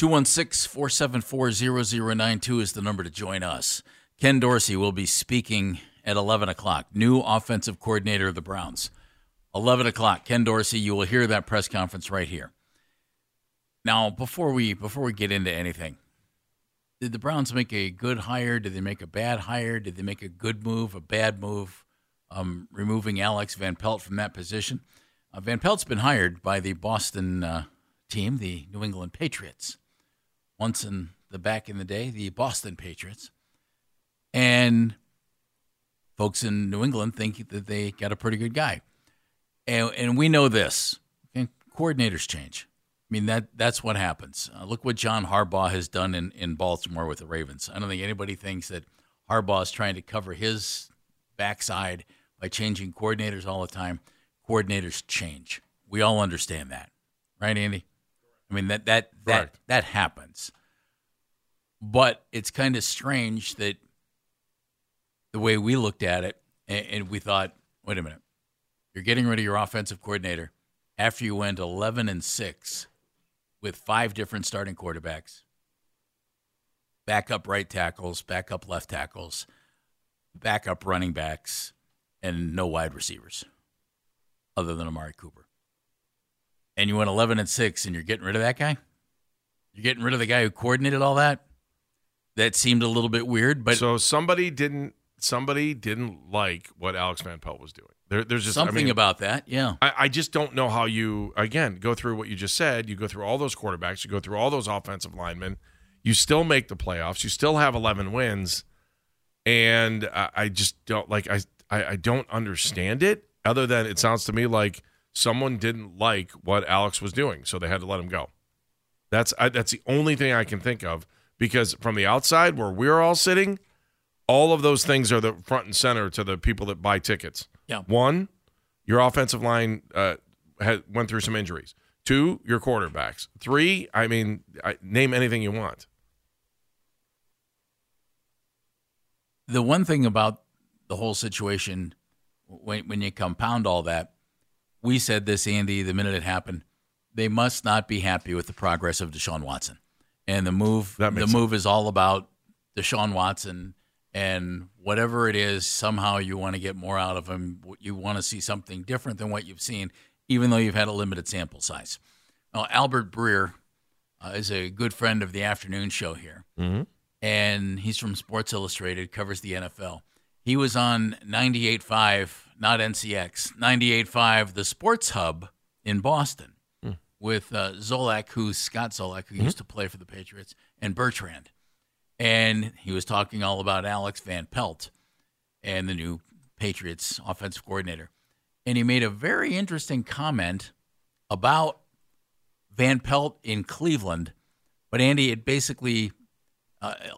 216-474-0092 is the number to join us. Ken Dorsey will be speaking at 11 o'clock, new offensive coordinator of the Browns. 11 o'clock, Ken Dorsey, you will hear that press conference right here. Now, before we get into anything, did the Browns make a good hire? Did they make a bad hire? Did they make a good move, a bad move, removing Alex Van Pelt from that position? Van Pelt's been hired by the Boston team, the New England Patriots. Once back in the day, the Boston Patriots. And folks in New England think that they got a pretty good guy. And we know this. And coordinators change. I mean, that's what happens. Look what John Harbaugh has done in Baltimore with the Ravens. I don't think anybody thinks that Harbaugh is trying to cover his backside by changing coordinators all the time. Coordinators change. We all understand that. Right, Andy? I mean, that happens. But it's kind of strange that the way we looked at it, and we thought, wait a minute, you're getting rid of your offensive coordinator after you went 11-6 with 5 different starting quarterbacks, backup right tackles, backup left tackles, backup running backs, and no wide receivers other than Amari Cooper. And you went 11-6, and you're getting rid of that guy? You're getting rid of the guy who coordinated all that? That seemed a little bit weird, but so somebody didn't like what Alex Van Pelt was doing. There's just something about that, yeah. I just don't know how you go through what you just said. You go through all those quarterbacks, you go through all those offensive linemen, you still make the playoffs, you still have 11 wins, and I just don't I don't understand it. Other than it sounds to me like someone didn't like what Alex was doing, so they had to let him go. That's the only thing I can think of, because from the outside where we're all sitting, all of those things are the front and center to the people that buy tickets. Yeah. One, your offensive line went through some injuries. 2, your quarterbacks. 3, name anything you want. The one thing about the whole situation, when you compound all that, we said this, Andy, the minute it happened, they must not be happy with the progress of Deshaun Watson. And the move is all about Deshaun Watson, and whatever it is, somehow you want to get more out of him. You want to see something different than what you've seen, even though you've had a limited sample size. Now, Albert Breer is a good friend of the afternoon show here, and he's from Sports Illustrated, covers the NFL. He was on 98.5, not NCX, 98.5, the Sports Hub in Boston with Zolak, Scott Zolak, who used to play for the Patriots, and Bertrand. And he was talking all about Alex Van Pelt and the new Patriots offensive coordinator. And he made a very interesting comment about Van Pelt in Cleveland. But, Andy, it basically,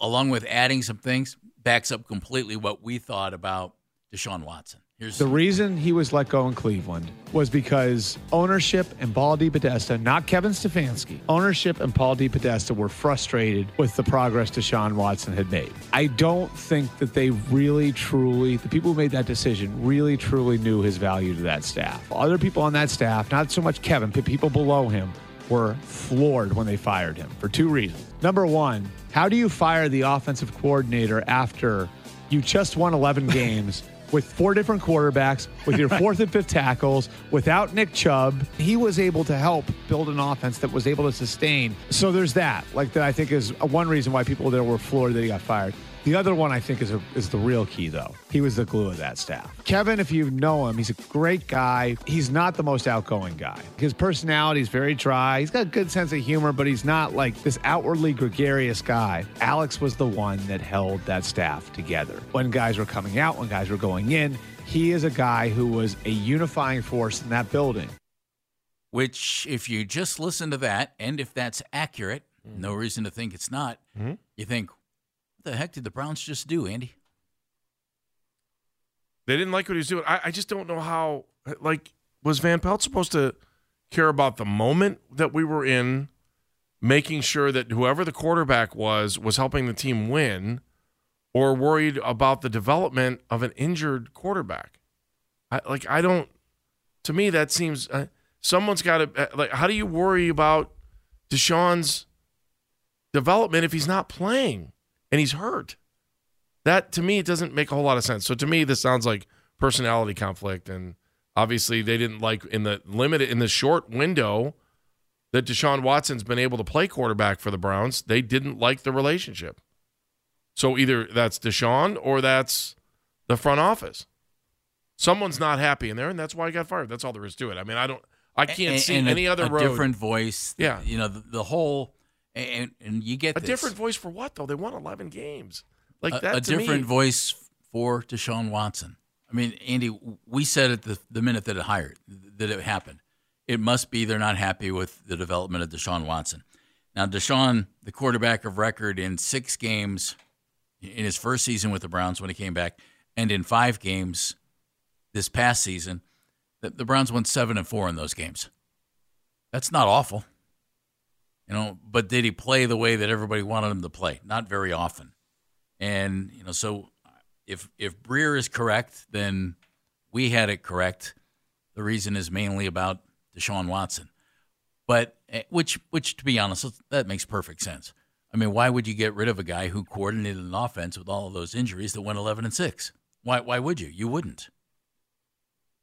along with adding some things, backs up completely what we thought about Deshaun Watson. The reason he was let go in Cleveland was because ownership and Paul DePodesta, not Kevin Stefanski, ownership and Paul DePodesta were frustrated with the progress Deshaun Watson had made. I don't think that they really, truly, the people who made that decision really, truly knew his value to that staff. Other people on that staff, not so much Kevin, but people below him, were floored when they fired him for 2 reasons. Number one, how do you fire the offensive coordinator after you just won 11 games with 4 different quarterbacks, with your 4th and 5th tackles, without Nick Chubb? He was able to help build an offense that was able to sustain. So there's that, that I think is one reason why people there were floored that he got fired. The other one, I think, is the real key, though. He was the glue of that staff. Kevin, if you know him, he's a great guy. He's not the most outgoing guy. His personality is very dry. He's got a good sense of humor, but he's not like this outwardly gregarious guy. Alex was the one that held that staff together. When guys were coming out, when guys were going in, he is a guy who was a unifying force in that building. Which, if you just listen to that, and if that's accurate, no reason to think it's not, you think, what the heck did the Browns just do, Andy? They didn't like what he was doing. I just don't know how, like, was Van Pelt supposed to care about the moment that we were in, making sure that whoever the quarterback was helping the team win, or worried about the development of an injured quarterback? To me, that seems, someone's got to, like, how do you worry about Deshaun's development if he's not playing? And he's hurt. That, to me, it doesn't make a whole lot of sense. So to me, this sounds like personality conflict. And obviously they didn't like in the short window that Deshaun Watson's been able to play quarterback for the Browns, they didn't like the relationship. So either that's Deshaun or that's the front office. Someone's not happy in there, and that's why he got fired. That's all there is to it. I mean, I can't see any other road. Different voice. Yeah. You know, the whole... And you get a different voice for what, though? They won 11 games. Like that, voice for Deshaun Watson. I mean, Andy, we said it the minute that it happened. It must be they're not happy with the development of Deshaun Watson. Now, Deshaun, the quarterback of record in 6 games in his first season with the Browns when he came back, and in 5 games this past season, the Browns won 7-4 in those games. That's not awful. You know, but did he play the way that everybody wanted him to play? Not very often. And, you know, so if Breer is correct, then we had it correct. The reason is mainly about Deshaun Watson. But, which to be honest, that makes perfect sense. I mean, why would you get rid of a guy who coordinated an offense with all of those injuries that went 11-6? Why would you? You wouldn't.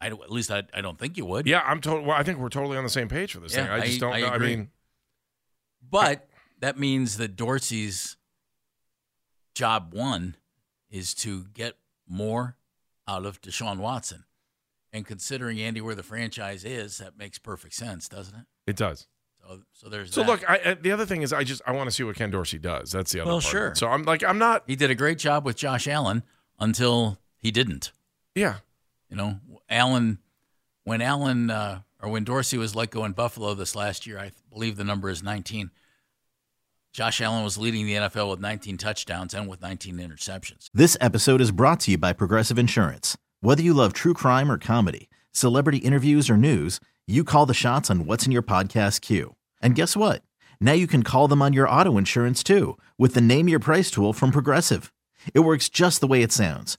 At least I don't think you would. Yeah, I think we're totally on the same page for this thing. I just don't know. I mean... But that means that Dorsey's job one is to get more out of Deshaun Watson. And considering, Andy, where the franchise is, that makes perfect sense, doesn't it? It does. So there's that. So look, the other thing is I want to see what Ken Dorsey does. That's the other part. Well, sure. So I'm not. He did a great job with Josh Allen until he didn't. Yeah. You know, when Dorsey was let go in Buffalo this last year, I believe the number is 19. Josh Allen was leading the NFL with 19 touchdowns and with 19 interceptions. This episode is brought to you by Progressive Insurance. Whether you love true crime or comedy, celebrity interviews or news, you call the shots on what's in your podcast queue. And guess what? Now you can call them on your auto insurance too with the Name Your Price tool from Progressive. It works just the way it sounds.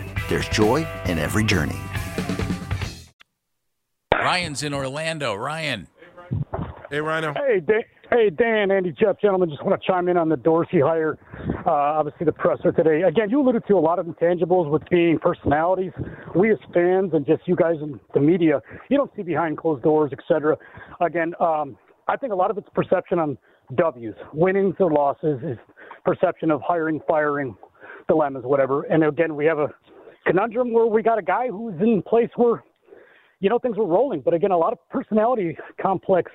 There's joy in every journey. Ryan's in Orlando. Ryan. Hey, Rhino. Hey, Dan, Andy, Jeff, gentlemen, just want to chime in on the Dorsey hire. Obviously, the presser today. Again, you alluded to a lot of intangibles with being personalities. We as fans and just you guys in the media, you don't see behind closed doors, etc. Again, I think a lot of it's perception on W's. Winnings or losses is perception of hiring, firing, dilemmas, whatever. And again, we have a conundrum where we got a guy who's in place where, you know, things were rolling. But again, a lot of personality complex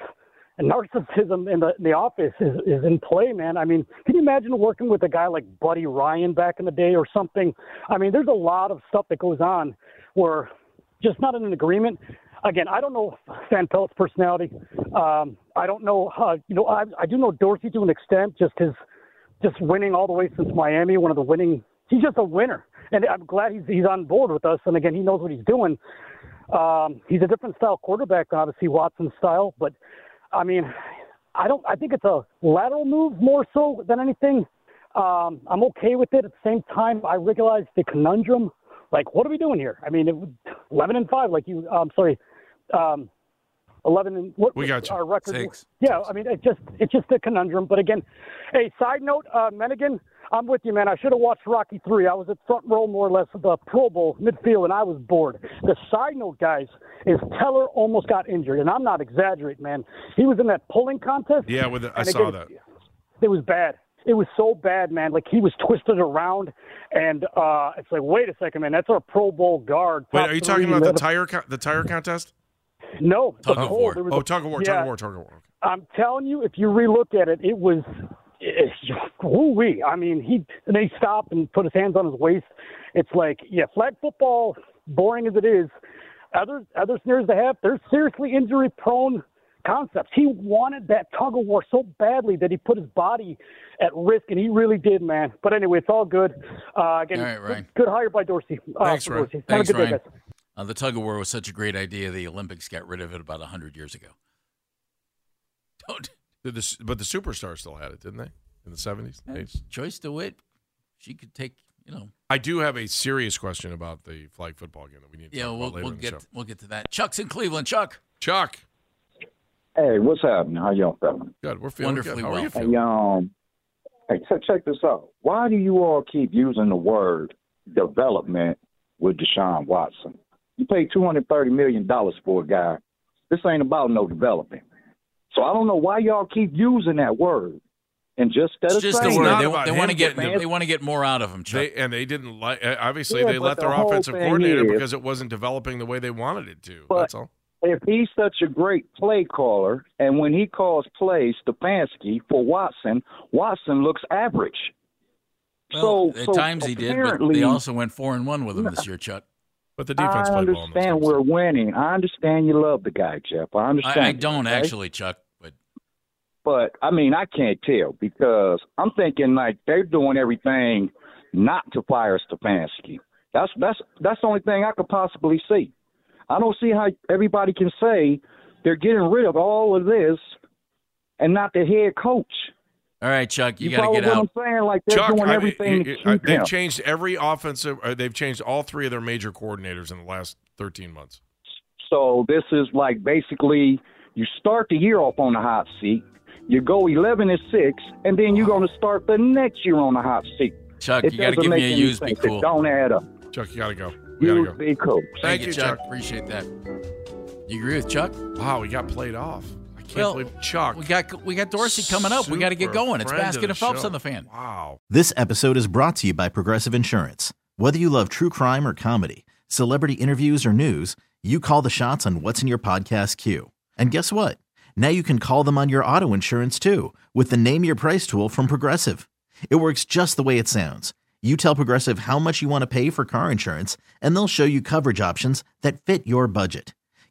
and narcissism in the office is in play, man. I mean, can you imagine working with a guy like Buddy Ryan back in the day or something? I mean, there's a lot of stuff that goes on where just not in an agreement. Again, I don't know Van Pelt's personality. I don't know. I do know Dorsey to an extent, just winning all the way since Miami, one of the winning. He's just a winner. And I'm glad he's on board with us. And, again, he knows what he's doing. He's a different style quarterback than, obviously, Watson's style. But, I mean, I think it's a lateral move more so than anything. I'm okay with it. At the same time, I realize the conundrum. Like, what are we doing here? I mean, 11-5. Like you, I'm sorry, 11 and what? We got you. Our record. Six. Yeah, I mean, it's just a conundrum. But again, hey, side note, Menigan, I'm with you, man. I should have watched Rocky III. I was at front row more or less of the Pro Bowl midfield, and I was bored. The side note, guys, is Teller almost got injured, and I'm not exaggerating, man. He was in that pulling contest. Yeah, I saw that. It was bad. It was so bad, man. Like, he was twisted around, and it's like, wait a second, man. That's our Pro Bowl guard. Wait, are you talking about the tire contest? No. Tug of war. I'm telling you, if you relook at it, it was woo-wee. I mean, they stopped and put his hands on his waist. It's like, yeah, flag football, boring as it is, other snares they have, they're seriously injury-prone concepts. He wanted that tug of war so badly that he put his body at risk, and he really did, man. But anyway, it's all good. Again, all right, Ryan. Good hire by Dorsey. Thanks, Ryan. Dorsey. Have a good day, guys. The tug of war was such a great idea. The Olympics got rid of it about 100 years ago. But the superstars still had it, didn't they? In the 70s, Joyce DeWitt, she could take. I do have a serious question about the flag football game that we need to talk about later in the show. We'll get to that. Chuck's in Cleveland. Chuck. Hey, what's happening? How y'all feeling? Good. We're feeling wonderfully well. Hey, check this out. Why do you all keep using the word development with Deshaun Watson? You paid $230 million for a guy. This ain't about no development. So I don't know why y'all keep using that word. And they want to get more out of him, Chuck. They didn't like. Obviously, they let their offensive coordinator because it wasn't developing the way they wanted it to. That's all. If he's such a great play caller, and when he calls plays, Stefanski for Watson looks average. Well, so at times he did, but they also went 4-1 with him this year, Chuck. But the defense played well. I understand we're winning. I understand you love the guy, Jeff. I understand. I don't actually, Chuck. But I mean, I can't tell because I'm thinking like they're doing everything not to fire Stefanski. That's the only thing I could possibly see. I don't see how everybody can say they're getting rid of all of this and not the head coach. All right, Chuck, you got to get out. I'm saying? Like they're Chuck, doing everything they've changed every offensive. They've changed all three of their major coordinators in the last 13 months. So this is like basically you start the year off on the hot seat, you go 11-6, and then you're going to start the next year on the hot seat. Chuck, you got to give me a use. Be cool. It don't add up. Chuck, you got to go. Be cool. Thank you, Chuck. Appreciate that. You agree with Chuck? Wow, we got played off. I can't believe Chuck. We got Dorsey coming up. We got to get going. It's Baskin and Phelps on the Fan. Wow. This episode is brought to you by Progressive Insurance. Whether you love true crime or comedy, celebrity interviews or news, you call the shots on what's in your podcast queue. And guess what? Now you can call them on your auto insurance too with the Name Your Price tool from Progressive. It works just the way it sounds. You tell Progressive how much you want to pay for car insurance, and they'll show you coverage options that fit your budget.